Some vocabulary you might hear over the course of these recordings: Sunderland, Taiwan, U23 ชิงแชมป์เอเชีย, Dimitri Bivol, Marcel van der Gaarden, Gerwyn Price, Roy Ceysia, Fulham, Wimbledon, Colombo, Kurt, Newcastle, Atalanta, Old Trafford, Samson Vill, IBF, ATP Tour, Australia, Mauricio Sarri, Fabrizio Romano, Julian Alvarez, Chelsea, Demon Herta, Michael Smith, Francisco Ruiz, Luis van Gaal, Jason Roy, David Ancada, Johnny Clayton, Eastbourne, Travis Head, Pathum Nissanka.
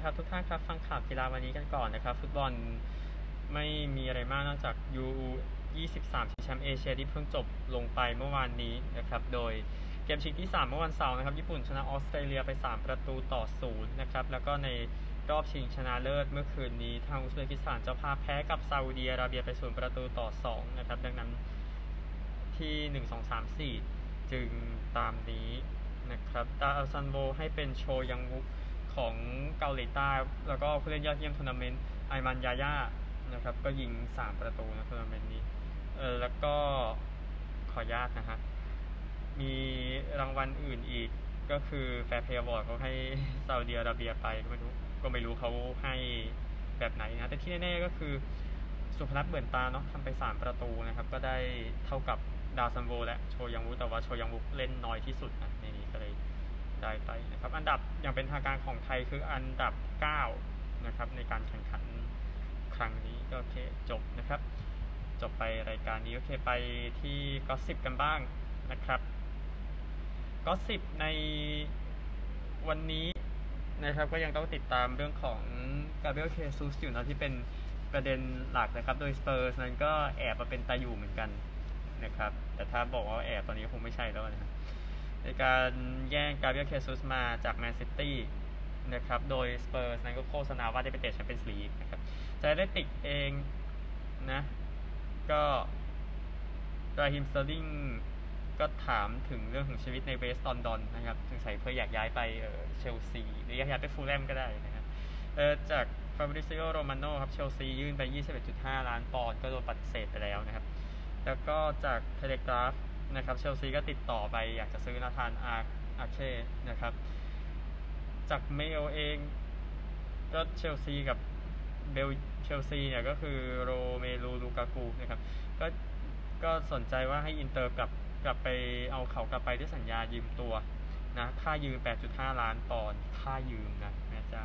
ดีครับทุกท่านครับฟังข่าวกีฬาวันนี้กันก่อนนะครับฟุตบอลไม่มีอะไรมากนอกจาก U23 ชิงแชมป์เอเชียที่เพิ่งจบลงไปเมื่อวานนี้นะครับโดยเกมชิงที่3เมื่อวันเสาร์นะครับญี่ปุ่นชนะออสเตรเลียไป3-0นะครับแล้วก็ในรอบชิงชนะเลิศเมื่อคืนนี้ทางอุซเบกิสถานเจ้าภาพแพ้กับซาอุดีอาระเบียไป0-2นะครับดังนั้นที่1-2-3-4จึงตามนี้นะครับดาวซันโบให้เป็นโชยังวุของเกาหลีใต้แล้วก็ผู้เล่นยอดเยี่ยมทัวร์นาเมนต์ไอมันยาย่านะครับก็ยิง3 ประตูนะทัวร์นาเมนต์นี้แล้วก็ขออนุญาตนะฮะมีรางวัลอื่นอีกก็คือแฟร์เพลย์อวอร์ดเขาให้ซาอุดิอาระเบียไปก็ไม่รู้เขาให้แบบไหนนะแต่ที่แน่ๆก็คือสุพนัทเหมือนตาเนาะทำไป3 ประตูนะครับก็ได้เท่ากับดาวซันโบและโชยังวุแต่ว่าโชยังวุเล่นน้อยที่สุดนะในนี้ก็เลยได้ไปนะครับอันดับอย่างเป็นทางการของไทยคืออันดับ9นะครับในการแข่งขันครั้งนี้ก็โอเคจบนะครับจบไปรายการนี้โอเคไปที่ก็สิบกันบ้างนะครับก็สิบในวันนี้นะครับก็ยังต้องติดตามเรื่องของ Gabriel Jesus อยู่นะที่เป็นประเด็นหลักนะครับโดย Spurs นั้นก็แอบมาเป็นตาอยู่เหมือนกันนะครับแต่ถ้าบอกว่าแอบตอนนี้คงไม่ใช่แล้วนะในการแย่งGabriel Jesusมาจากแมนซิตี้นะครับโดยสเปอร์สนั้นก็โฆษณาว่าได้ไปเตะแชมเปี้ยนส์ลีกนะครับจะได้ติดเองนะก็ราฮิมสเตอร์ลิงก็ถามถึงเรื่องของชีวิตในเวสต์ลอนดอนนะครับถึงใส่เพื่ออยากย้ายไปเชลซีหรืออยากไปฟูลแลมก็ได้นะครับจาก Fabrizio Romano ครับเชลซียื่นไป 21.5 ล้านปอนด์ก็โดนปฏิเสธไปแล้วนะครับแล้วก็จาก Telegraphนะครับเชลซีก็ติดต่อไปอยากจะซื้อนาธานอาร์เช่นะครับจากเมลเองก็เชลซีกับเบลเชลซีเนี่ยก็คือโรเมลูลูกากูนะครับก็สนใจว่าให้อินเตอร์กลับไปเอาเขากลับไปด้วยสัญญายืมตัวนะค่ายืม 8.5 ล้านปอนด์ค่ายืมนะแม่เจ้า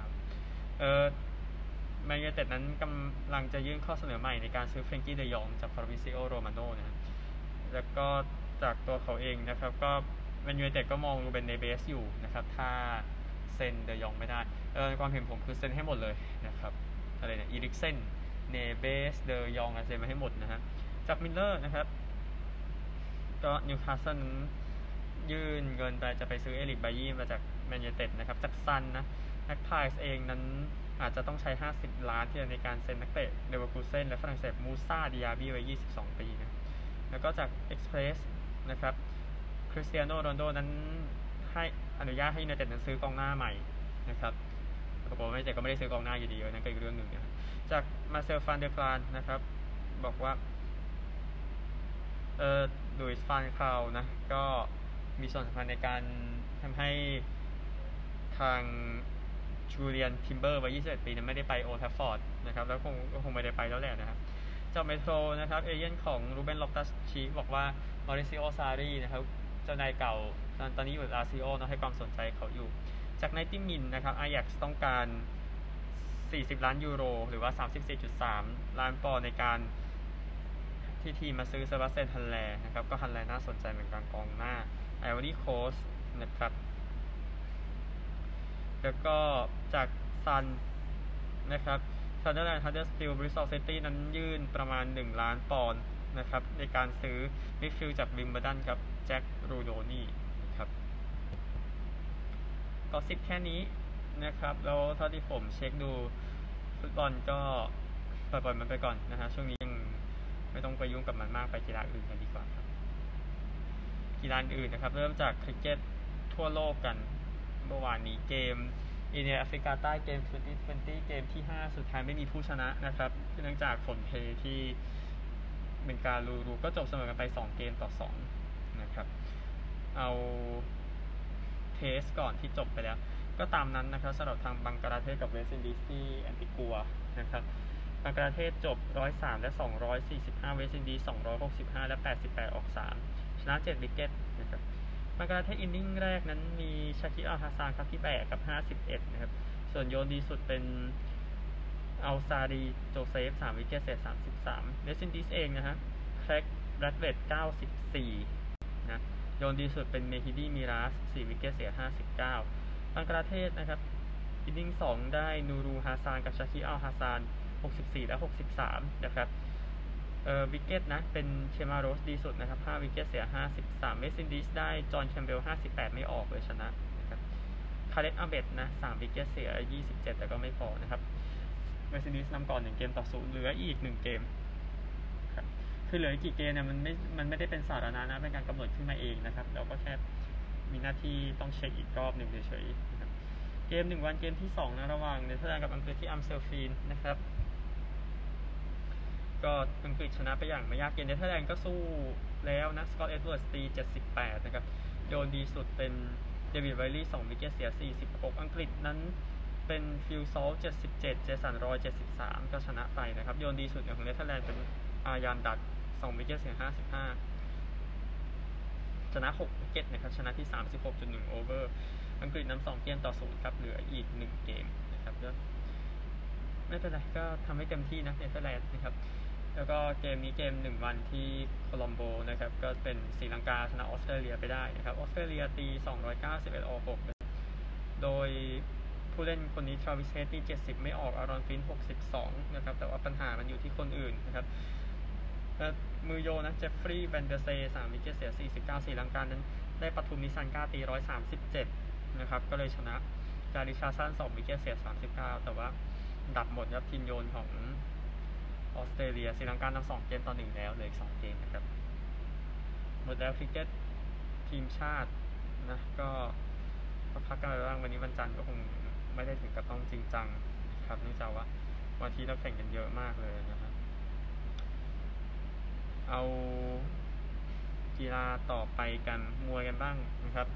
แมนยูไนเต็ดนั้นกำลังจะยื่นข้อเสนอใหม่ในการซื้อเฟรนกี้เดยองจากฟาบริซิโอโรมาโน่นะแล้วก็จากตัวเขาเองนะครับก็แมนยูไนเต็ดก็มองรูเบนเนเวสอยู่นะครับถ้าเซ็นเดยองไม่ได้ความเห็นผมคือเซ็นให้หมดเลยนะครับอะไรเนี่ยอีริกเซนเนเวสเดยองเซ็นมาให้หมดนะฮะจากมิลเลอร์นะครับก็นิวคาสเซิลยื่นเงินไปจะไปซื้อเอริกไบยี่มาจากแมนยูไนเต็ดนะครับจากซันนะนักพายส์เองนั้นอาจจะต้องใช้50 ล้านที่ในการเซ็นนักเตะเลเวอร์คูเซ่นและฝรั่งเศสมูซาดิอาบีไว้22 ปีนะแล้วก็จาก Express นะครับคริสเตียโนโรนัลโดนั้นให้อนุญาตให้ยูไนเต็ดนั้นซื้อกองหน้าใหม่นะครับปรากฏว่ายูไนเต็ดก็ไม่ได้ซื้อกองหน้าอยู่ดีนั่นก็อีกเรื่องหนึ่งนะจากมาเซลฟานเดอร์กลานนะครับบอกว่าลุยส์ฟานคลาวนะก็มีส่วนสำคัญในการทำให้ทางจูเลียนทิมเบอร์วัย21 ปีนั้นไม่ได้ไปโอลด์แทรฟฟอร์ดนะครับแล้วคงไม่ได้ไปแล้วแหละนะครับเจ้าเมโทรนะครับเอเย่นของรูเบนล็อกตัสชีบอกว่ามาริซิโอซารีนะครับเจ้านายเก่าตอนนี้อยู่อาร์ซิโอนะให้ความสนใจเขาอยู่จากไนติมินนะครับอายักซ์ต้องการ40 ล้านยูโรหรือว่า 34.3 ล้านปอนด์ในการที่ทีมมาซื้อเซบาสเตียนฮันแลนะครับก็ฮันแลน่าสนใจเหมือนกันกองหน้าไอวอรี่โคสต์นะครับแล้วก็จากซันนะครับซันเดอร์แลนด์ฮัตเดอร์สฟิลด์บริสตอลซิตี้นั้นยื่นประมาณ1 ล้านปอนด์นะครับในการซื้อมิดฟิลด์จากวิมเบิลดันกับแจ็ครูโดนี่นะครับก็สิบแค่นี้นะครับแล้วเท่าที่ผมเช็คดูฟุตบอลก็ปล่อยมันไปก่อนนะฮะช่วงนี้ยังไม่ต้องไปยุ่งกับมันมากไปกีฬาอื่นกันดีกว่าครับกีฬาอื่นนะครับเริ่มจากคริกเก็ตทั่วโลกกันเมื่อวานนี้เกมอินเดียแอฟริกาใต้เกม 2020 เกมที่ 5 สุดท้ายไม่มีผู้ชนะนะครับเนื่องจากฝนเทที่เป็นการรูก็จบเสมอกันไป2-2นะครับเอาเทสก่อนที่จบไปแล้วก็ตามนั้นนะครับสำหรับทางบังกลาเทศกับเวสต์อินดีสที่แอนติกัวนะครับบังกลาเทศจบ103และ245เวสต์อินดีส265และ88ออก3ชนะ7วิกเก็ตนะครับบังกลาเทศอินนิ่งแรกนั้นมีชาคิอัลฮาซานครับที่แบกกับ51นะครับส่วนโยนดีสุดเป็นอัลซารีโจเซฟ3วิกเก็ตเสีย33เวสต์อินดีสเองนะฮะแคร็กแบรดเวด94นะโยนดีสุดเป็นเมฮิดี้มิราส4วิกเก็ตเสีย59บังกลาเทศนะครับ อินนิ่ง2ได้นูรูฮาซานกับชาคิอัลฮาซาน64และ63นะครับวิกเก็ตนะเป็นเชมาโรสดีสุดนะครับ5วิกเก็ตเสีย53เมสซินดิสได้จอห์นแคมเบล58ไม่ออกเลยชนะนะครับคาร์เลตอาเบตนะ3วิกเก็ตเสีย27แต่ก็ไม่พอนะครับเมสซินดิสนำก่อน1เกมต่อ0เหลืออีก1เกมครับคือเหลือกี่เกมเนี่ยมันไม่ได้เป็นสาระนะเป็นการกำหนดขึ้นมาเองนะครับเราก็แค่มีหน้าที่ต้องเช็คอีกรอบหนึ่งเฉยๆนะครับเกม1วันเกมที่2นะระหว่างเนเธอร์แลนด์กับอังกฤษที่อัมสเตอร์ฟีนนะครับก็อังกฤษชนะไปอย่างไม่ยากเย็นเนเธอร์แลนด์ก็สู้แล้วนะสกอตต์ เอ็ดเวิร์ดตี78นะครับโดนดีสุดเป็นเดวิดไวลี่2วิกเก็ตเสีย46อังกฤษนั้นเป็นฟิลซอล77เจสันรอย73ก็ชนะไปนะครับโดนดีสุดของเนเธอร์แลนด์เป็นอายานดัต2วิกเก็ตเสีย55ชนะ6วิกเก็ตนะครับชนะที่ 36.1 โอเวอร์อังกฤษนำ2เกมต่อ0ครับเหลืออีก1เกมนะครับก็ไม่เป็นไรก็ทำให้เต็มที่นะเนเธอร์แลนด์นะครับแล้วก็เกมนี้เกม1วันที่โคลัมโบนะครับก็เป็นศรีลังกาชนะออสเตรเลียไปได้นะครับออสเตรเลียตี291 ออก6โดยผู้เล่นคนนี้ทราวิสเฮดที่70ไม่ออกอารอนฟิน62นะครับแต่ว่าปัญหามันอยู่ที่คนอื่นนะครับและมือโยนะเจฟฟรีย์แวนเดอร์เซย์3วิกเก็ตเสีย49ศรีลังกานั้นได้ปทุมนิสันกาตี137นะครับก็เลยชนะจาริชาซัน2วิกเก็ตเสีย39แต่ว่าดับหมดครับทีมโยนของออสเตรเลียศรีลังกานำ2เกมต่อ1แล้วเหลืออีก2เกมนะครับหมดแล้วคริกเก็ตทีมชาตินะก็พักกันไปบ้างวันนี้วันจันทร์ก็คงไม่ได้ถึงกับต้องจริงจังครับเนื่องจากว่าวันที่เราแข่งกันเยอะมากเลยนะครับเอากีฬาต่อไปกันมวยกันบ้างนะครับ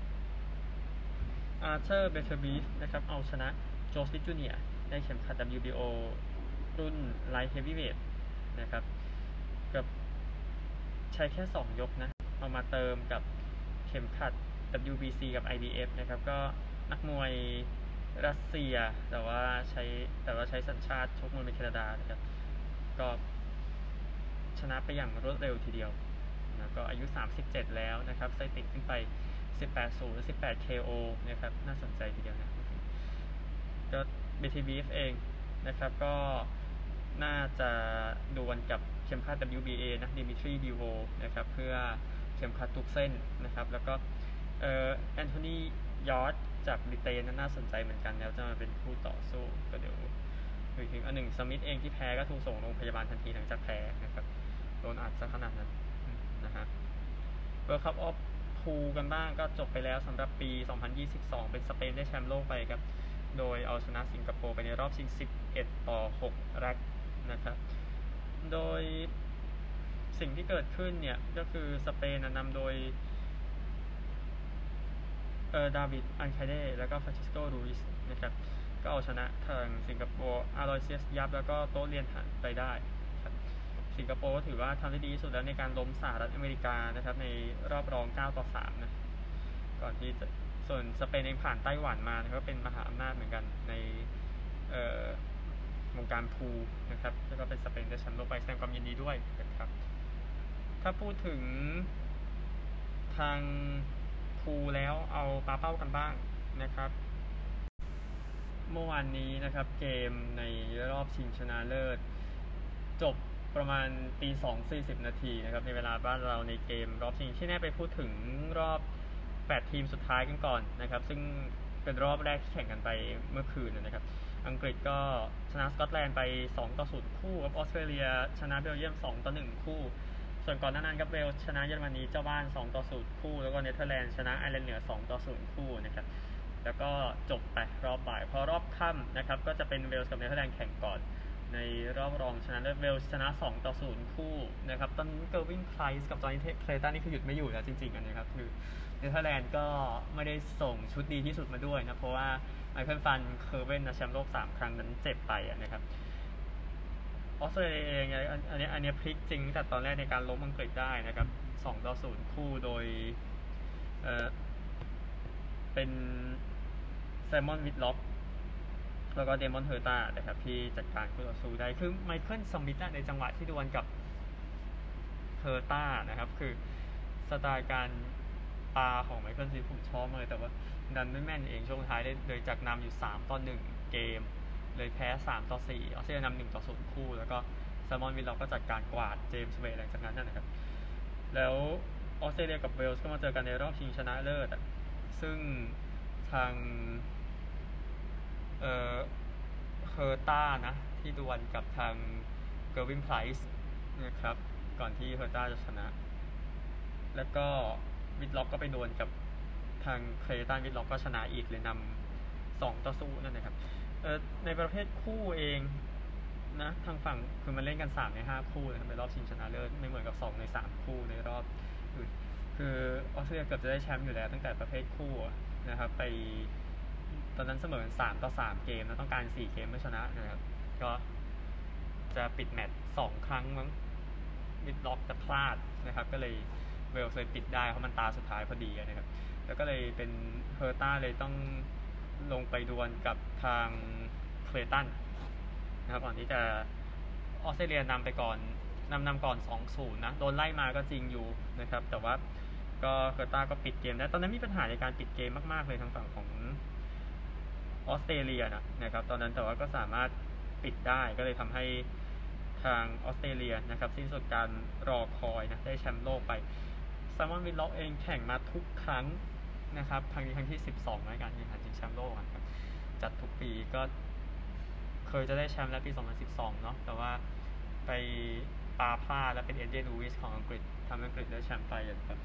อาร์เธอร์เบเทอร์บีฟนะครับเอาชนะโจสติจูเนียได้เข็มขัด WBO รุ่นไลท์เฮฟวีเวทนะครับกับใช้แค่2ยกนะเอามาเติมกับเข็มขัด WBC กับ IBF นะครับก็นักมวยรัสเซียแต่ว่าใช้สัญชาติชกมวยในแคนาดานะครับก็ชนะไปอย่างรวดเร็วทีเดียวนะก็อายุ37แล้วนะครับไซติดขึ้นไป18-0 18 KO นะครับน่าสนใจทีเดียวนะก็ BTBF เองนะครับก็น่าจะดวลกับเข็มขัด WBA นะดิมิทรีดิโวนะครับเพื่อเข็มขัดทุกเส้นนะครับแล้วก็แอนโทนียอร์ดจากบริเตนน่าสนใจเหมือนกันแล้วจะมาเป็นคู่ต่อสู้ก็เดี๋ยวอีกทีอันหนึ่งสมิธเองที่แพ้ก็ถูกส่งโรงพยาบาลทันทีหลังจากแพ้นะครับโดนอัดซะขนาดนั้นนะฮะWorld Cup of Poolกันบ้างก็จบไปแล้วสำหรับปี2022เป็นสเปนได้แชมป์โลกไปครับโดยเอาชนะสิงคโปร์ไปในรอบชิง11-6แรกนะครับโดยสิ่งที่เกิดขึ้นเนี่ยก็คือสเปนนำโดยดาวิดอันคาเดแล้วก็ฟรานซิสโกรูอิสนะครับก็เอาชนะทางสิงคโปร์อารอยเซียสยับแล้วก็โต๊ะเรียนหันไปได้ครับสิงคโปร์ถือว่าทำได้ดีที่สุดแล้วในการล้มสหรัฐอเมริกานะครับในรอบรอง9-3นะก่อนที่จะส่วนสเปนเองผ่านไต้หวันมาก็เป็นมหาอำนาจเหมือนกันในวงการพูลนะครับแล้วก็เป็นสเปนได้แชมป์โลกไปแสดงความยินดีด้วยนะครับถ้าพูดถึงทางพูลแล้วเอาปลาเป้ากันบ้างนะครับเมื่อวานนี้นะครับเกมในรอบชิงชนะเลิศจบประมาณ 02:40 นาทีนะครับในเวลาบ้านเราในเกมรอบชิงที่แน่ไปพูดถึงรอบ8ทีมสุดท้ายกันก่อนนะครับซึ่งเป็นรอบแรกที่แข่งกันไปเมื่อคืนนะครับอังกฤษก็ชนะสกอตแลนด์ไป2-0คู่กับออสเตรเลียชนะเบลเยียม2-1คู่ส่วนก่อนหน้านั้นก็เวลส์ชนะเยอรมนีเจ้าบ้าน2-0คู่แล้วก็เนเธอร์แลนด์ชนะไอร์แลนด์เหนือ2-0คู่นะครับแล้วก็จบไปรอบบ่ายพอรอบค่ำนะครับก็จะเป็นเวลส์กับเนเธอร์แลนด์แข่งก่อนในรอบรองชนะเลิศเวลส์ชนะ2-0คู่นะครับตอนนี้เกิร์วินไพรส์กับจอห์นนี่เคลตันนี่คือหยุดไม่อยู่แล้วจริงๆกันนะครับคือเนเธอร์แลนด์ก็ไม่ได้ส่งชุดดีที่สุดมาด้วยนะเพราะว่าไมเคิลฟันเคิร์เวนนะแชมป์โลก3ครั้งนั้นเจ็บไปนะครับออสเตรเลียเองอันนี้พลิกจริงแต่ตอนแรกในการล้มอังกฤษได้นะครับ2-0คู่โดยเป็นไซมอนวิดล็อกแล้วก็เดมอนเฮอร์ตานะครับที่จัดการคู่ต่อสู้ได้คือไมเคิลสมิธในจังหวะที่ดวลกับเฮอร์ตานะครับคือสไตล์การปาของไมเคิลซีผมชอบเลยแต่ว่าดันไม่แม่นเองช่วงท้ายได้โดยจากนำอยู่3-1 เกมเลยแพ้3-4ออสเตรเลียนำ1-0คู่แล้วก็ซามอนวิลเราก็จัดการกวาดเจมส์เวย์หลังจากนั้นนะครับแล้วออสเตรเลียกับเวลส์ก็มาเจอกันในรอบชิงชนะเลิศซึ่งทางเคอร์ต้านะที่ดวลกับทางเกอร์วินไพรส์นะครับก่อนที่เคอร์ต้าจะชนะแล้วก็วิดล็อกก็ไปดวลกับทางเคลตันวิดล็อกก็ชนะอีกเลยนำ2-0นั่นนะครับในประเภทคู่เองนะทางฝั่งคือมันเล่นกัน3 ใน 5คู่นะครับในรอบชิงชนะเลิศไม่เหมือนกับ2 ใน 3คู่ในรอบอื่นคือออสเตรเลียเกือบจะได้แชมป์อยู่แล้วตั้งแต่ประเภทคู่นะครับไปตอนนั้นเสมอ3-3เกมนะต้องการ4เกมเพื่อชนะนะครับก็จะปิดแมตช์2 ครั้งมั้งวิดล็อกจะพลาดนะครับก็เลยเวลส์เลยปิดได้เพราะมันตาสุดท้ายพอดีนะครับแล้วก็เลยเป็นเฮอร์ต้าเลยต้องลงไปดวลกับทางเคลตันนะครับก่อนที่จะออสเตรเลียนำไปก่อนนำก่อน 2-0 นะโดนไล่มาก็จริงอยู่นะครับแต่ว่าก็เคอร์ต้าก็ปิดเกมได้ตอนนั้นมีปัญหาในการปิดเกมมากๆเลยทางฝั่งของออสเตรเลียนะครับตอนนั้นแต่ว่าก็สามารถปิดได้ก็เลยทำให้ทางออสเตรเลียนะครับสิ้นสุดการรอคอยนะได้แชมป์โลกไปซามอนวิลล็อกเองแข่งมาทุกครั้งนะครับครั้งนี้ครั้งที่12ในการแข่งขันชิงแชมป์โลกครับจัดทุกปีก็เคยจะได้แชมป์แล้วปี2012เนาะแต่ว่าไปปาพลาดแล้วเป็นเอเดนลูวิสของอังกฤษทำให้อังกฤษได้แชมป์ไปครับ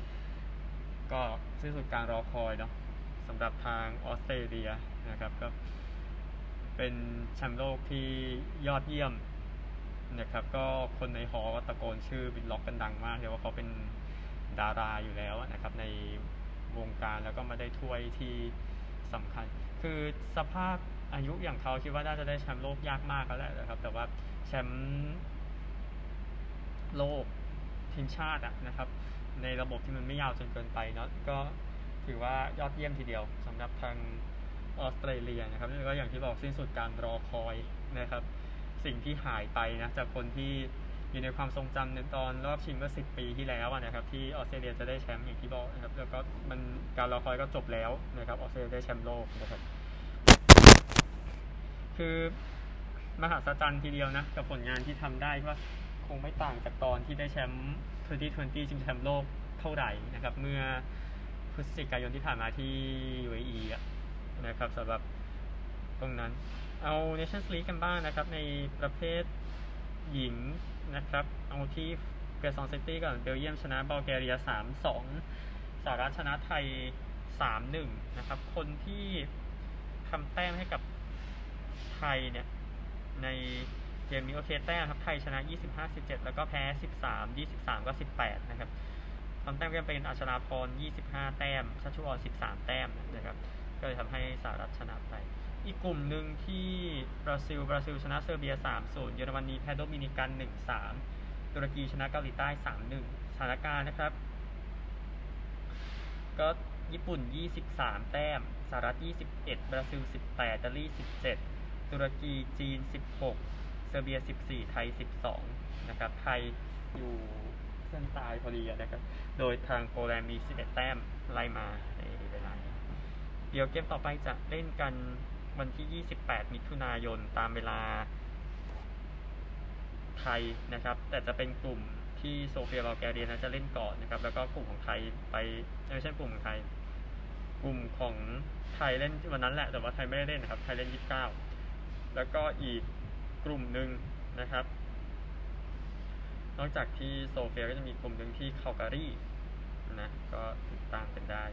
ก็สิ้นสุดการรอคอยเนาะสำหรับทางออสเตรเลียนะครับก็เป็นแชมป์โลกที่ยอดเยี่ยมนะครับก็คนในหอตะโกนชื่อวิลล็อกกันดังมากเลยว่าเขาเป็นดาราอยู่แล้วนะครับในวงการแล้วก็มาได้ถ้วยที่สำคัญคือสภาพอายุอย่างเขาคิดว่าน่าจะได้แชมป์โลกยากมากแล้วแหละนะครับแต่ว่าแชมป์โลกทีมชาตินะครับในระบบที่มันไม่ยาวจนเกินไปเนาะก็ถือว่ายอดเยี่ยมทีเดียวสำหรับทางออสเตรเลียนะครับแล้วก็อย่างที่บอกสิ้นสุดการรอคอยนะครับสิ่งที่หายไปนะจากคนที่อยู่ในความทรงจำในตอนรอบชิงเมื่อ10 ปีที่แล้วนะครับที่ออสเตรเลียจะได้แชมป์อย่างที่บอกนะครับแล้วก็มันการรอคอยก็จบแล้วนะครับออสเตรเลียได้แชมป์โลกนะครับคือมหัศจรรย์ทีเดียวนะกับผลงานที่ทำได้ว่าคงไม่ต่างจากตอนที่ได้แชมป์2020ชิงแชมป์โลกเท่าไหร่นะครับเมื่อพฤศจิกายนที่ผ่านมาที่ UAE นะครับสำหรับตรงนั้นเอา Nations League กันบ้างนะครับในประเภทหญิงนะครับเอาที่เกรซอนซิตี้ก่อนเบลเยียมชนะบัลแกเรีย 3-2 สหรัฐชนะไทย 3-1 นะครับคนที่ทำแต้มให้กับไทยเนี่ยในเกมนี้โอเคแต้มครับไทยชนะ 25-17 แล้วก็แพ้ 13-23 ก็ 18 นะครับทำแต้มกันเป็นอัชราพร 25 แต้มชัชชุออน 13 แต้มนะครับก็เลยทำให้สหรัฐชนะไปอีกกลุ่มหนึ่งที่บราซิลชนะเซอร์เบีย 3-0 เยอรมนีแพ้โดมินิกัน 1-3 ตุรกีชนะเกาหลีใต้ 3-1 สถานการณ์นะครับก็ญี่ปุ่น 23 แต้มสหรัฐ 21 บราซิล 18 อิตาลี 17 ตุรกีจีน 16 เซอร์เบีย 14 ไทย 12 นะครับไทยอยู่เส้นตายพอดีนะครับโดยทางโปแลนด์มี 11 แต้มไล่มาในเวลานี้เดี๋ยวเกมต่อไปจะเล่นกันวันที่ 28 มิถุนายนตามเวลาไทยนะครับแต่จะเป็นกลุ่มที่โซเฟียบัลแกเรียจะเล่นก่อนนะครับแล้วก็กลุ่มของไทยไปไม่ใช่กลุ่มของไทยกลุ่มของไทยเล่นวันนั้นแหละแต่ว่าไทยไม่ได้เล่นนะครับไทยเล่น 29แล้วก็อีกกลุ่มหนึ่งนะครับนอกจากที่โซเฟียก็จะมีกลุ่มหนึ่งที่คาลการีนะก็ติดตามกันได้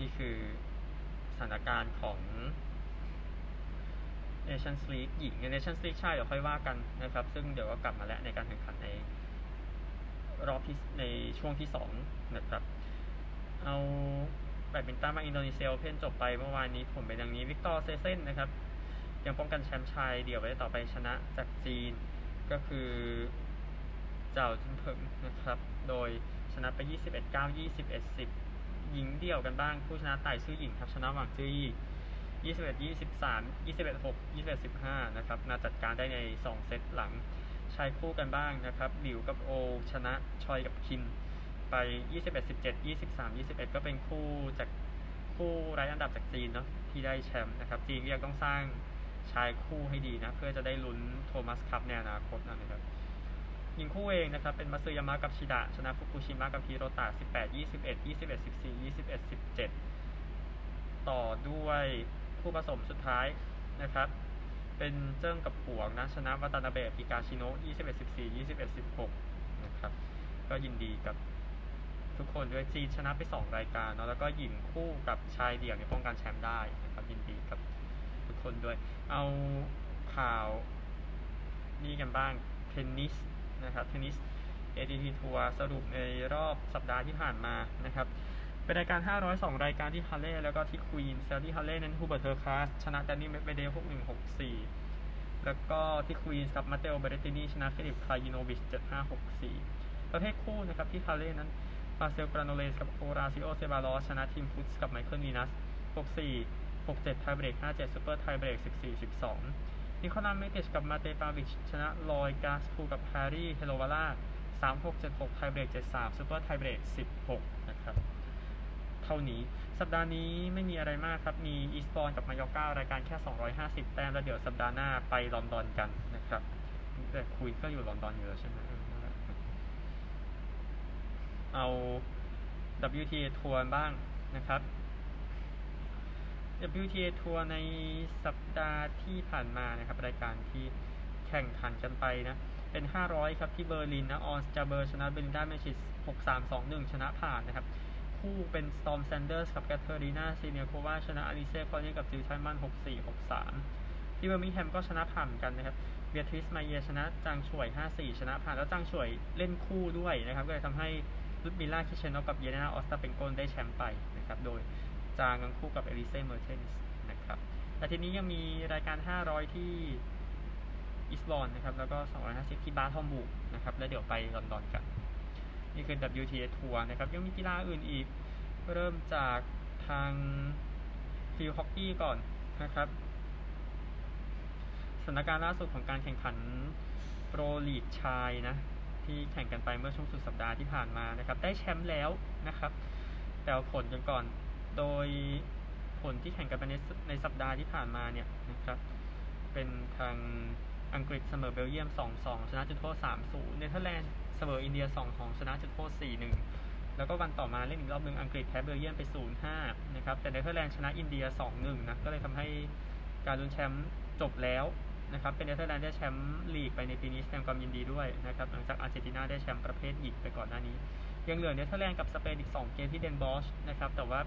นี่คือสถานการณ์ของNations League หญิงใน Nations League ใช่เดี๋ยวค่อยว่ากันนะครับซึ่งเดี๋ยวก็กลับมาแล้วในการแข่งขันในรอบที่ในช่วงที่2นะครับเอาแบดมินตันมาอินโดนีเซียโอเพ่นจบไปเมื่อวานนี้ผมเป็นดังนี้วิกตอร์เซเซ่นนะครับยังป้องกันแชมป์ชายเดี่ยวไว้ต่อไปชนะจากจีนก็คือเจ้าจุนเพิงนะครับโดยชนะไป 21-9 21-10 หญิงเดี่ยวกันบ้างผู้ชนะไต่ซื่อหญิงครับชนะหวังจื้อยี่21-23 21-6 21-15 นะครับมาจัดการได้ใน2เซตหลังชายคู่กันบ้างนะครับหลิวกับโอชนะชอยกับคิมไป 21-17 23-21 ก็เป็นคู่ไร้อันดับจากจีนเนาะที่ได้แชมป์นะครับจีนก็ยังต้องสร้างแช ชายคู่ให้ดีนะเพื่อจะได้ลุ้นโทมัสคัพในอนาคตนะครับหญิงคู่เองนะครับเป็นมัตสึยามะกับชิดะชนะฟุกุชิมะกับฮิโรตะ18-21 21-14 21-17 ต่อด้วยคู่ผสมสุดท้ายนะครับเป็นเจิ้งกับหวงนะชนะวาตานาเบะปิกาชิโนะ 21-14 21-16 นะครับก็ยินดีกับทุกคนด้วยจีนชนะไป2รายการเนาะแล้วก็หญิงคู่กับชายเดี่ยวเนี่ยป้องกันแชมป์ได้นะครับยินดีกับทุกคนด้วยเอาข่าวนี่กันบ้างเทนนิสนะครับเทนนิส ATP Tour สรุปในรอบสัปดาห์ที่ผ่านมานะครับเป็นรายการ502รายการที่ฮาเล่แล้วก็ที่ Queen's ที่ฮาเล่นั้นฮูเบอร์เทอร์คาสชนะแดนนี่เมดเวเดฟ 6-1 6-4 แล้วก็ที่ Queen's กับมาเตโอเบเรตินีชนะฟิลิปคลายิโนวิช 7-5 6-4 ประเภทคู่นะครับที่ฮาเล่นั้นมาเซลกราโนเลสกับโคราซิโอเซบาลอสชนะทีม Puts กับไมเคิล Minas 6-4 6-7 ไทเบรก 5-7 ซูเปอร์ไทเบรก 14-12 นิโคลัส เมติชกับมาเตปาวิชชนะลอยกาสคูกับแฮร์รี่เฮโลวาล่า 3-6 7-6 ไทเบรก 7-3 ซูเปอร์ไทเบรก 16 นะครับเท่านี้สัปดาห์นี้ไม่มีอะไรมากครับมี Eastbourne กับ Mallorca รายการแค่250แต้มแล้วเดี๋ยวสัปดาห์หน้าไปลอนดอนกันนะครับแต่คุยก็อยู่ลอนดอนอยู่แล้วใช่ไหมเอา WTA ทัวร์บ้างนะครับ WTA ทัวร์ในสัปดาห์ที่ผ่านมานะครับรายการที่แข่งขันกันไปนะเป็น500ครับที่เบอร์ลินนะออนจาเบอร์ชนะเบลินดาเมชิส 6-3 2-1 ชนะผ่านนะครับคู่เป็นสตอร์มแซนเดอร์สกับแกทเธอรีนาซีเนียโควาชนะอลิเซ่คอลเนียกับจิลไทมัน 6-4 6-3 ที่เบอร์มิงแฮมก็ชนะผ่านกันนะครับเบียทริสมาเยชนะจางช่วย 5-4 ชนะผ่านแล้วจางช่วยเล่นคู่ด้วยนะครับก็เลยทำให้ลุดมิลล่าคิเชนอฟกับเยเลนาออสตาเปนโกนได้แชมป์ไปนะครับโดยจางกันคู่กับเอลิเซ่เมอร์เทนส์นะครับแต่ทีนี้ยังมีรายการ500ที่อิสบอร์นนะครับแล้วก็250ที่บาร์ทอมบูกนะครับแล้วเดี๋ยวไปลอนดอนกันนี่คือ WTA ทัวร์นะครับยังมีกีฬาอื่นอีกเริ่มจากทางฟิลฮอกกี้ก่อนนะครับสถานการณ์ล่าสุดของการแข่งขันโปรลีกชายนะที่แข่งกันไปเมื่อช่วงสุดสัปดาห์ที่ผ่านมานะครับได้แชมป์แล้วนะครับแต่ผลกันก่อนโดยผลที่แข่งกันไปในสัปดาห์ที่ผ่านมาเนี่ยนะครับเป็นทางอังกฤษเสมอเบลเยียม 2-2 ชนะจุดโทษ 3-0 เนเธอร์แลนด์เสมออินเดีย 2-2 ชนะจุดโทษ 4-1 แล้วก็วันต่อมาเล่นอีกรอบนึงอังกฤษแพ้เบลเยียมไป 0-5 นะครับแต่เนเธอร์แลนด์ชนะอินเดีย 2-1 นะก็เลยทำให้การลุ้นแชมป์จบแล้วนะครับเป็นเนเธอร์แลนด์ได้แชมป์ลีกไปในปีนี้แสดงความยินดีด้วยนะครับหลังจากอาร์เจนตินาได้แชมป์ประเภทหญิงไปก่อนหน้านี้ยังเหลือเนเธอร์แลนด์กับสเปนอีก2เกมที่เดนบอชนะครับแต่ว่า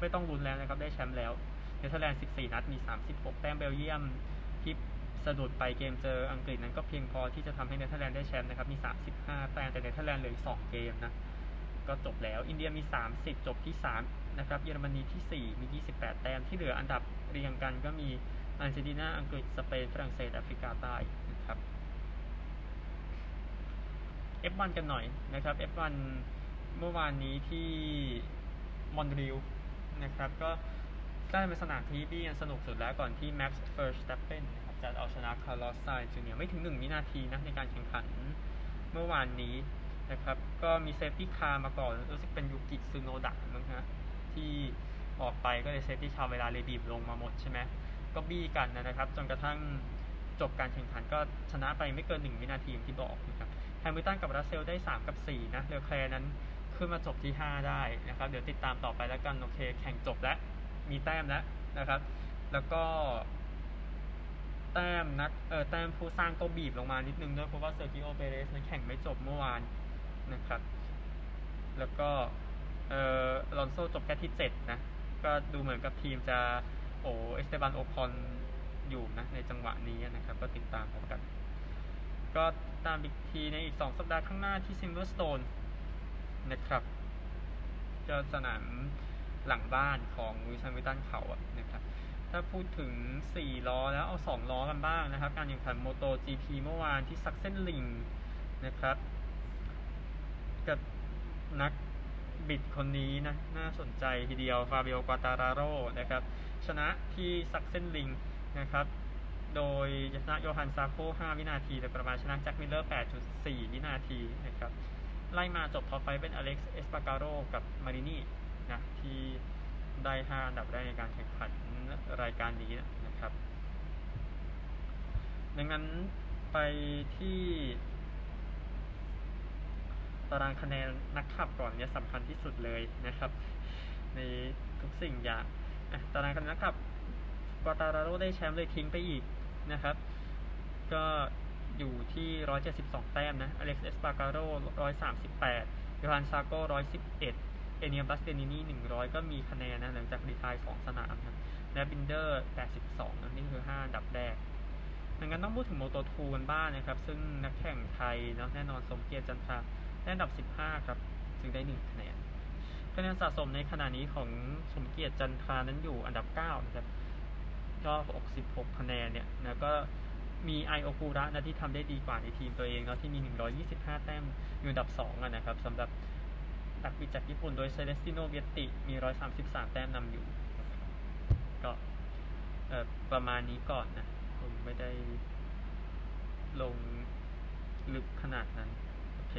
ไม่ต้องลุ้นแล้วนะครับได้แชมป์แล้วเนเธอร์แลนด์14นัดมี36แต้มเบลเยียมที่สะดุดไปเกมเจออังกฤษนั้นก็เพียงพอที่จะทำให้เนเธอร์แลนด์ได้แชมป์นะครับมี35แต้มแต่เนเธอร์แลนด์เหลืออีก2เกมนะก็จบแล้วอินเดียมี30จบที่3นะครับเยอรมนีที่4มี28แต้มที่เหลืออันดับเรียงกันก็มีอาร์เจนตินาอังกฤษสเปนฝรั่งเศสแอฟริกาใต้นะครับ F1 กันหน่อยนะครับ F1 เมื่อวานนี้ที่มอนทรีออลนะครับก็ได้เป็นสนามที่บี้สนุกสุดแล้วก่อนที่แม็กซ์เฟอร์สแตปเปนจะเอาชนะคาร์ลอสไซน์จูเนียร์ไม่ถึง1วินาทีนะในการแข่งขันเมื่อวานนี้นะครับก็มีเซฟตี้คาร์มาก่อนรู้สึกเป็นยูกิซุโนดะมั้งฮะที่ออกไปก็เลยเซฟตี้คาร์เวลาเลยบีบลงมาหมดใช่ไหมก็บี้กันนะครับจนกระทั่งจบการแข่งขันก็ชนะไปไม่เกิน1วินาทีอย่างที่บอกนะครับแฮมิลตันกับรัสเซลได้3กับ4นะเลอแคลร์นั้นขึ้นมาจบที่5ได้นะครับเดี๋ยวติดตามต่อไปแล้วกันโอเคแข่งจบแล้วมีแต้มแล้วนะครับแล้วก็แต้มนักแต้มผู้สร้างก็บีบลงมานิดนึงด้วยเพราะว่าเซอร์กิโอเปเรสนั้นแข่งไม่จบเมื่อวานนะครับแล้วก็ลอนโซจบแค่ที่7นะก็ดูเหมือนกับทีมจะโอ้เอสเตบันโอคอนอยู่นะในจังหวะนี้นะครับก็ติดตามกันก็ตามอีกทีในอีก2สัปดาห์ข้างหน้าที่ซิลเวอร์สโตนนะครับจะสนามหลังบ้านของวิลสันวิลตันเขาอะนะครับถ้าพูดถึง4ล้อแล้วเอา2ล้อกันบ้างนะครับการแข่งขันโมโต GP เมื่อวานที่ซักเซนลิงนะครับกับนักบิดคนนี้นะน่าสนใจทีเดียวฟาบิโอ กวาตาราโรนะครับชนะที่ซักเซนลิงนะครับโดยชนะโยฮันซาโก้5วินาทีแต่ประมาณชนะแจ็คมิลเลอร์ 8.4 วินาทีนะครับไล่มาจบท็อปไฟว์เป็นอเล็กซ์เอสปาการโรกับมารินีนะที่ได้5อันดับแรกในการแข่งขันรายการนี้นะครับ ดังนั้นไปที่ตารางคะแนนนักขับก่อนเนี่ยสำคัญที่สุดเลยนะครับในทุกสิ่งอย่างตารางคะแนนนักขับกัวตาราโรได้แชมป์เลยทิ้งไปอีกนะครับก็อยู่ที่172แต้มนะอเล็กซ์เอสปาการโร138โยฮันซาโก้111เอเนียมบัสเตนินี่100ก็มีคะแนนนะหลังจากรีไทร์2สนามนะและบินเดอร์82นั่นคือ5อันดับแรกดังนั้นต้องพูดถึงโมโตทูกันบ้างนะครับซึ่งนักแข่งไทยเนาะแน่นอนสมเกียรติจันทราได้อันดับ15ครับจึงได้1คะแนนคะแนนสะสมในขณะนี้ของสมเกียรติจันทรานั้นอยู่อันดับ9นะครับก็66คะแนนเนี่ยนะก็มีไอโอกุระนะที่ทำได้ดีกว่าในทีมตัวเองเนาะที่มี125แต้มอยู่อันดับ2นะครับสำหรับตักบิจากญี่ปุ่นโดยเซเลสติโนเวติมี133แต้มนำอยู่ก็ประมาณนี้ก่อนนะผมไม่ได้ลงลึกขนาดนั้นโอเค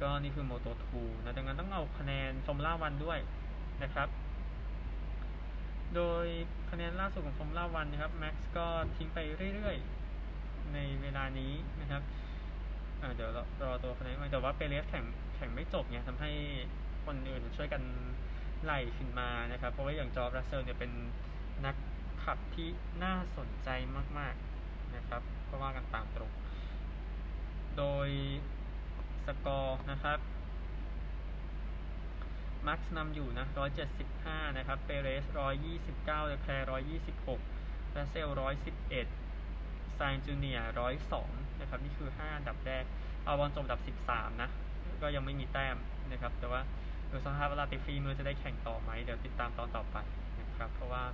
ก็นี่คือโมโตทูนะดังนั้นต้องเอาคะแนนฟอร์มูล่าวันด้วยนะครับโดยคะแนนล่าสุดของฟอร์มูล่าวันนะครับแม็กซ์ก็ทิ้งไปเรื่อยๆในเวลานี้นะครับเดี๋ยวรอตัวคะแนนแต่ว่าเปเรสแข่งไม่จบเนี่ยทำให้คนอื่นช่วยกันไล่ขึ้นมานะครับเพราะว่าอย่างจอร์จ รัสเซลเนี่ยเป็นนักขับที่น่าสนใจมากๆนะครับก็ว่ากันตามตรงโดยสกอร์นะครับมาร์คส์นำอยู่นะ175นะครับเปเรส129เลคแคลร์126รัสเซล111ไซน์จูเนียร์102นะครับนี่คือ5อันดับแรกอาบอนจบอันดับ13นะก็ยังไม่มีแต้มนะครับแต่ว่าโดยสภาพเวลาติดฟีมือจะได้แข่งต่อไหมเดี๋ยวติดตามตอนต่อไปนะครับเพราะว่า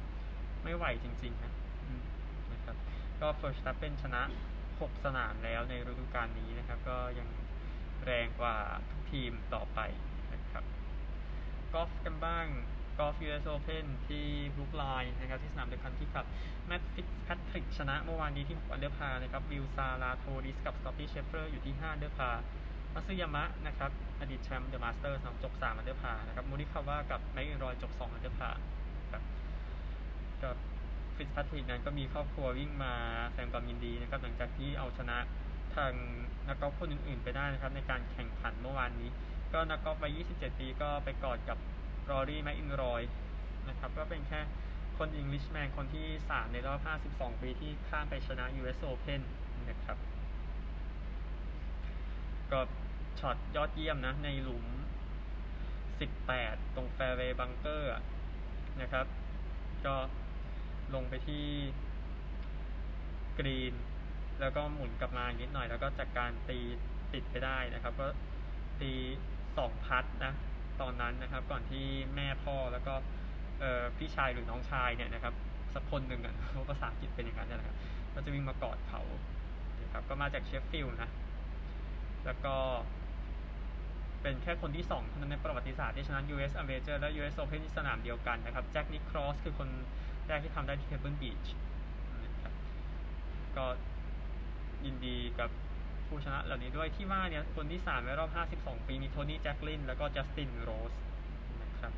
ไม่ไหวจริงๆนะนะครับก็เฟิร์สตัปเป็นชนะ6สนามแล้วในฤดูกาลนี้นะครับก็ยังแรงกว่าทุกทีมต่อไปนะครับกอล์ฟกันบ้างกอล์ฟ US Open ที่บรูคไลน์นะครับที่สนามเดอะคันทรีคลับแมตต์ฟิตซ์แพทริกชนะเมื่อวานนี้ที่6อันเดอร์พาร์นะครับวิลซาลาโทริสกับสกอตตี้เชฟเฟอร์อยู่ที่5อันเดอร์พาร์Masuya นะครับอดีตแชมป์เดอะมาสเตอร์สจบ3อันเดอร์พาร์นะครับมูริคาวะกับแม็กอินรอยจบ2อันเดอร์พาร์กับฟิตซ์แพทริกนั้นก็มีครอบครัววิ่งมาแสดงความยินดีนะครับหลังจากที่เอาชนะทางนักกอล์ฟคนอื่นๆไปได้นะครับในการแข่งขันเมื่อวานนี้ก็นักกอล์ฟวัย27ปีก็ไปกอดกับรอรี่แม็กอินรอยนะครับก็เป็นแค่คนอังกฤษแมนคนที่3ในรอบ52ปีที่ข้ามไปชนะ US Open นะครับก็ช็อตยอดเยี่ยมนะในหลุม18ตรงแฟร์เวย์บังเกอร์นะครับก็ลงไปที่กรีนแล้วก็หมุนกลับมานิดหน่อยแล้วก็จากการตีติดไปได้นะครับก็ตี2พัดนะตอนนั้นนะครับก่อนที่แม่พ่อแล้วก็พี่ชายหรือน้องชายเนี่ยนะครับสักคนหนึ่งอ่ะภาษาอังกฤษเป็นอย่างนั้นนะครับก็จะวิ่งมากอดเขานะครับก็มาจากเชฟฟิลด์นะแล้วก็เป็นแค่คนที่2เท่านั้นในประวัติศาสตร์ที่ชนะ US Amateur และ US Open ที่สนามเดียวกันนะครับแจ็คนิคครอสคือคนแรกที่ทำได้ที่ Pebble Beach นะครับก็ยินดีกับผู้ชนะเหล่านี้ด้วยที่ว่าเนี่ยคนที่3ในรอบ52ปีมีโทนี่แจ็คลินแล้วก็จัสตินโรสนะครับ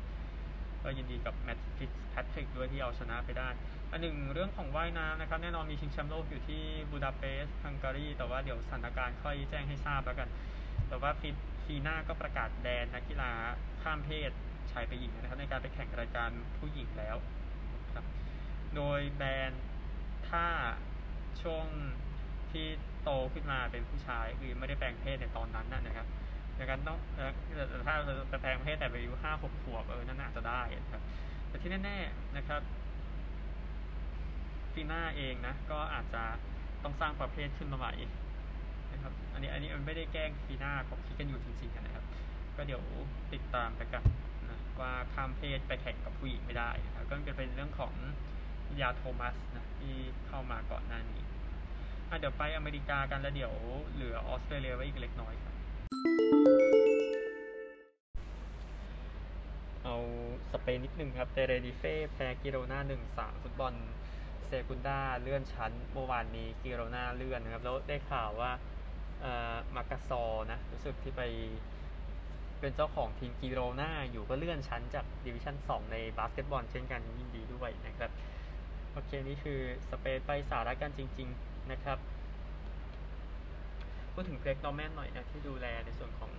ก็ยินดีกับแมตต์ฟิตซ์แพทริกด้วยที่เอาชนะไปได้อันหนึ่งเรื่องของว่ายน้ำนะครับแน่นอนมีชิงแชมป์โลกอยู่ที่บูดาเปสต์ฮังการีแต่ว่าเดี๋ยวสถานการณ์ค่อยแจ้งให้ทราบแล้วกันแต่ว่าฟีน่าก็ประกาศแบนนักกีฬาข้ามเพศชายไปหญิงนะครับในการไปแข่งรายการผู้หญิงแล้วครับโดยแบนถ้าช่วงที่โตขึ้นมาเป็นผู้ชายคือไม่ได้แปลงเพศในตอนนั้นนะครับดังนั้นต้องถ้าจะแปลงเพศแต่อายุ 5-6 ขวบนั่นน่าจะได้ครับแต่ที่แน่ๆนะครับฟีน่าเองนะก็อาจจะต้องสร้างประเภทขึ้นมาใหม่นะครับอันนี้มันไม่ได้แกล้งฟีน่าผมคิดกันอยู่จริงๆนะครับก็เดี๋ยวติดตามไปกันนะว่าข้ามเพศไปแข่งกับผู้หญิงไม่ได้นะก็จะเป็นเรื่องของยาโทมัสนะที่เข้ามาก่อนหน้านี้เดี๋ยวไปอเมริกากันแล้วเดี๋ยวเหลือออสเตรเลียไว้อีกเล็กน้อยครับเอาสเปนนิดนึงครับเตเรนิเฟ่แพ้กิโรนา 1-3 ฟุตบอลเซกุนดาเลื่อนชั้นเมื่อวานนี้กิโรนาเลื่อนนะครับแล้วได้ข่าวว่ามาร์กาซอนะรู้สึกที่ไปเป็นเจ้าของทีมกิโรนาอยู่ก็เลื่อนชั้นจากดิวิชั่น2ในบาสเกตบอลเช่นกันยินดีด้วยนะครับโอเคนี่คือสเปนไปสาระกันจริงๆ นะครับพูดถึงเกรกนอร์แมนหน่อยนะที่ดูแลในส่วนของ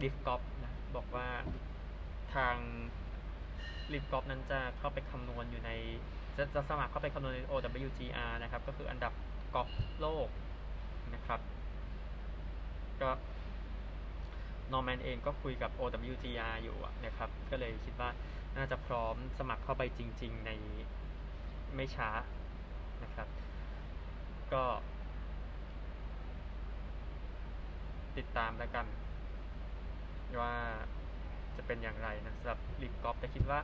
ดิฟกอล์ฟนะบอกว่าทางดิฟกอล์ฟนั้นจะเข้าไปคำนวณอยู่ในจะสมัครเข้าไปคำนวณใน OWGR นะครับก็คืออันดับกอล์ฟโลกนะครับก็นอร์แมนเองก็คุยกับ OWGR อยู่นะครับก็เลยคิดว่าน่าจะพร้อมสมัครเข้าไปจริงๆในไม่ช้านะครับก็ติดตามแล้วกันว่าจะเป็นอย่างไรนะสำหรับลีกกอล์ฟแต่คิดว่า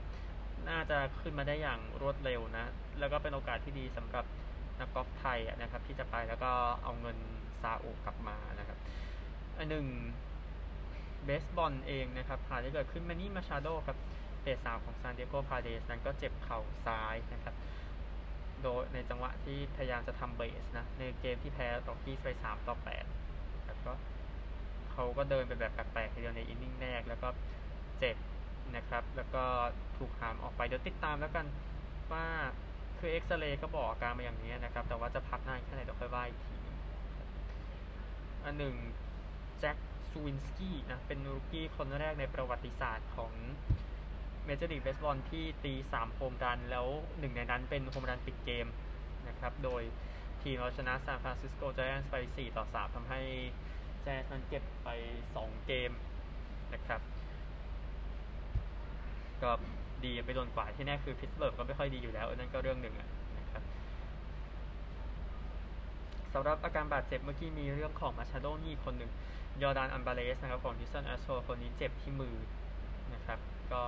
น่าจะขึ้นมาได้อย่างรวดเร็วนะแล้วก็เป็นโอกาสที่ดีสำหรับนักกอล์ฟไทยนะครับที่จะไปแล้วก็เอาเงินซาอุกลับมานะครับอันหนึ่งเบสบอลเองนะครับผ่านได้เกิดขึ้นมานี่มาชาโดครับเตะสาวของซานดิเอโกพาเดสนั้นก็เจ็บเข่าซ้ายนะครับโดยในจังหวะที่พยายามจะทำเบสนะในเกมที่แพ้ร็อกกี้ไป3-8แล้วก็เขาก็เดินไปแบบแปลกๆทีเดียวในอินนิ่งแรกแล้วก็เจ็บนะครับแล้วก็ถูกหามออกไปเดี๋ยวติดตามแล้วกันว่าคือเอ็กซเรย์ก็บอกอาการมาอย่างนี้นะครับแต่ว่าจะพักนานแค่ไหนเดี๋ยวค่อยว่าอีกทีอันหนึ่งแจ็คซูวินสกี้นะเป็นรูกี้คนแรกในประวัติศาสตร์ของเมเจอร์ลีกเบสบอลที่ตี3โฮมรันแล้วหนึ่งในนั้นเป็นโฮมรันปิดเกมนะครับโดยทีมเอาชนะซานฟรานซิสโกไจแอนท์ไป4-3ทำให้แจ็คมันเก็บไป2เกมนะครับก็ดีไปโดนกว่าที่แน่คือพิตต์สเบิร์กก็ไม่ค่อยดีอยู่แล้วนั่นก็เรื่องหนึ่งนะครับสำหรับอาการบาดเจ็บเมื่อกี้มีเรื่องของมาชาโดนี่คนหนึ่งยอร์ดานอัมบาเลสนะครับของฮิวสตันแอสโทรคนนี้เจ็บที่มือนะครับก็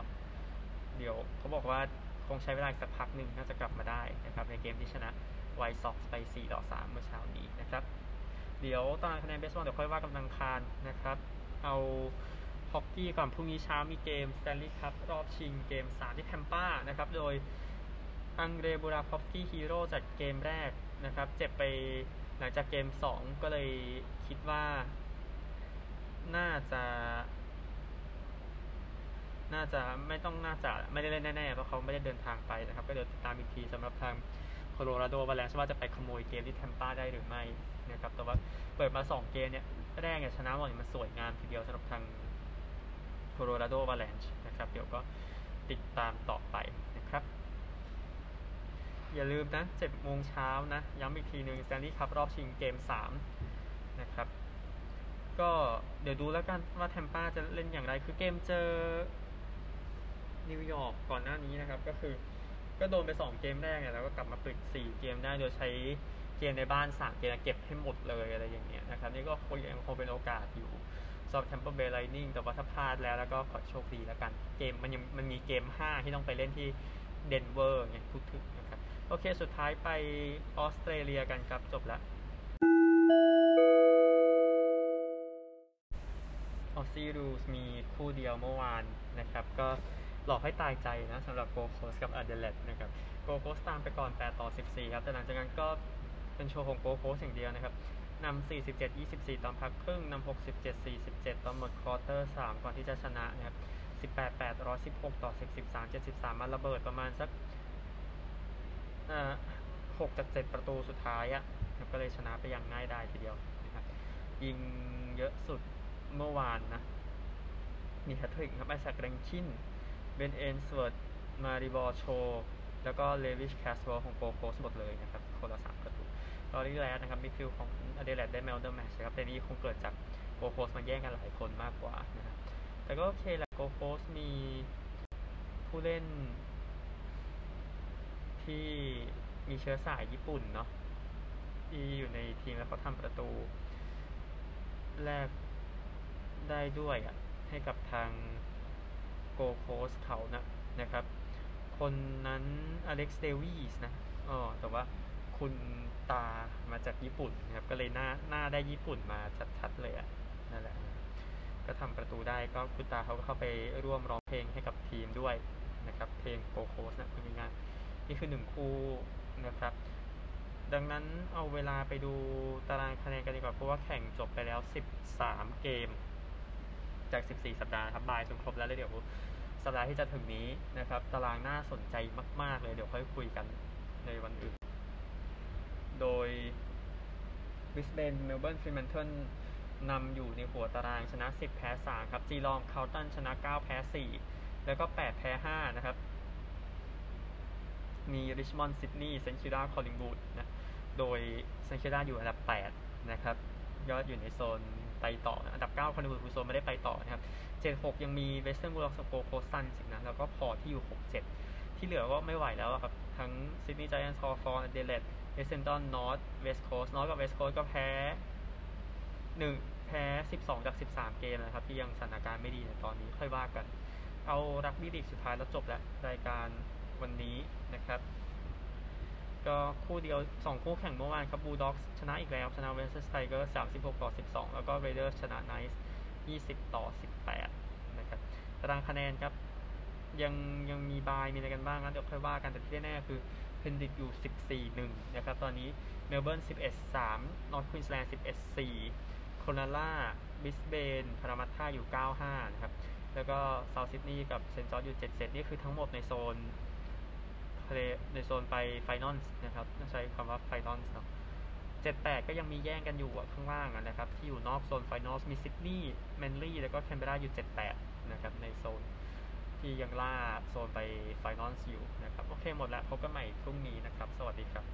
เดี๋ยวเขาบอกว่าคงใช้เวลาสักพักหนึ่งน่าจะกลับมาได้นะครับในเกมที่ชนะไวซ็อกซ์ไป4-3เมื่อเช้านี้นะครับเดี๋ยวตารางคะแนนเบสบอลเดี๋ยวค่อยว่ากำลังคานนะครับเอาฮอกกี้ก่อนพรุ่งนี้เช้ามีเกมสแตนลีย์คัพรอบชิงเกม3ที่แทมปานะครับโดยอังเดรบูราคอฟสกี้ฮีโร่จัดเกมแรกนะครับเจ็บไปหลังจากเกม2ก็เลยคิดว่าน่าจะไม่ต้องไม่ได้เล่นแน่ๆเพราะเขาไม่ได้เดินทางไปนะครับก็เดี๋ยวติดตามอีกทีสำหรับทางโคโลราโดวาเลนซ์ว่าจะไปขโมยเกมที่แทมปาได้หรือไม่นะครับแต่ว่าเปิดมา2เกมเนี่ยแรกเนี่ยชนะหมดมันสวยงามทีเดียวสำหรับทางโคโลราโดวาเลนซ์นะครับเดี๋ยวก็ติดตามต่อไปนะครับอย่าลืมนะ 7:00 น.นะย้ำอีกทีนึง Stanley Cup รอบชิงเกม3นะครับก็เดี๋ยวดูแล้วกันว่าแทมปาจะเล่นอย่างไรคือเกมเจอนิวยอร์กก่อนหน้านี้นะครับก็คือก็โดนไป2เกมแรกเนี่ยแล้วก็กลับมาปิด4เกมได้โดยใช้เกมในบ้าน3เกมเก็บให้หมดเลยอะไรอย่างเงี้ยนะครับนี่ก็คงเป็นโอกาสอยู่สอบแทมเปอร์เบย์ไลท์นิ่งแต่ว่าถ้าพลาดแล้วก็ขอโชคดีแล้วกันเกมมันมีเกม5ที่ต้องไปเล่นที่เดนเวอร์เนี่ยทุกๆนะครับโอเคสุดท้ายไปออสเตรเลียกันครับจบแล้วออสซีรูสมีคู่เดียวเมื่อวานนะครับก็หลอกให้ตายใจนะสำหรับโกโคสกับอเดเลดนะครับโกโคสตามไปก่อน8-14ครับแต่หลังจากนั้นก็เป็นโชว์ของโกโคสอย่างเดียวนะครับนำ 47-24 ตอนพักครึ่งนำ 67-47 ตอนหมดควอเตอร์3ก่อนที่จะชนะนะครับ 18-8 16-10 13-73 มันระเบิดประมาณสัก6-7 ประตูสุดท้ายก็เลยชนะไปอย่างง่ายดายทีเดียวนะครับยิงเยอะสุดเมื่อวานนะมีแฮตทริกครับไอแซคแรงคินเบนเอนสเวิร์ดมาริบอร์โชแล้วก็เลวิชแคสเวิร์ดของโกโคสหมดเลยนะครับคนละ3ประตูตอนนี้แล้วนะครับมิดฟิลด์ของอเดเลดได้แมลเดอร์แมชครับแต่นี้คงเกิดจากโกโคสมาแย่งกันหลายคนมากกว่านะครับแต่ก็โอเคแหละโกโคสมีผู้เล่นที่มีเชื้อสายญี่ปุ่นเนาะที่อยู่ในทีมแล้วเขาทำประตูแรกได้ด้วยให้กับทางโกโคสเขานะครับคนนั้นอเล็กซ์เดวิสนะแต่ว่าคุณตามาจากญี่ปุ่นนะครับก็เลยหน้าได้ญี่ปุ่นมาชัดๆเลยนั่นแหละก็ทำประตูได้ก็คุณตาเขาก็เข้าไปร่วมร้องเพลงให้กับทีมด้วยนะครับเพลงโกโคสนะคุณงานนี่คือ1คู่นะครับดังนั้นเอาเวลาไปดูตารางคะแนนกันดีกว่าเพราะว่าแข่งจบไปแล้ว13เกมจาก14สัปดาห์ครับบ่ายจนครบแล้วเลยเดี๋ยวสัปดาห์ที่จะถึงนี้นะครับตารางน่าสนใจมากๆเลยเดี๋ยวค่อยคุยกันในวันอื่นโดย บริสเบนเมลเบิร์นฟรีแมนเทิลนำอยู่ในหัวตารางชนะ10แพ้3ครับจีลองเคาน์ตันชนะ9แพ้4แล้วก็8แพ้5นะครับมีริชมอนด์ซิดนีย์เซนต์คิลดาคอลลิงวูดนะโดยเซนต์คิลดาอยู่อันดับ8นะครับยอดอยู่ในโซนไปต่ออันดับ9คอลลิงวูดอยู่โซนไม่ได้ไปต่อนะครับ76ยังมีเวสเทิร์นบูลด็อกสโกโคสันสิงห์นะแล้วก็พอที่อยู่67ที่เหลือก็ไม่ไหวแล้วครับทั้งซิดนีย์ไจแอนท์ฮอร์ฟอร์ดเดเลดเอเซนตันนอร์ทเวสต์โคสต์นอร์ทกับเวสต์โคสต์ก็แพ้12จาก13เกมนะครับที่ยังสถานการณ์ไม่ดีในตอนนี้ค่อยว่ากันเอารักบี้ลีกสุดท้ายแล้วจบแล้วรายการวันนี้นะครับก็คู่เดียว2คู่แข่งเมื่อวานครับบูลด็อกส์ชนะอีกแล้วชนะเวสต์ไทเกอร์36-12แล้วก็เรเดอร์ชนะไนท์20-18นะครับตารางคะแนนครับยังมีบายมีอะไรกันบ้างนะเดี๋ยวค่อยว่ากันแต่ที่แน่ๆคือเพนดิตอยู่14-1นะครับตอนนี้เมลเบิร์น11-3นอร์ทควีนส์แลนด์11-4โคนาล่าบิสเบนพารามัตท่าอยู่9-5นะครับแล้วก็เซาท์ซิดนีย์กับเซนต์จอร์จอยู่7-7นี่คือทั้งหมดในโซนไปไฟนอลนะครับใช้คำว่าไฟนอลเนาะ7-8ก็ยังมีแย่งกันอยู่ข้างล่างนะครับที่อยู่นอกโซนไฟนอลมีซิดนีย์แมนลี่แล้วก็แคนเบราอยู่7-8นะครับในโซนที่ยังล่าโซนไปไฟนอลอยู่นะครับโอเคหมดแล้วพบกันใหม่พรุ่งนี้นะครับสวัสดีครับ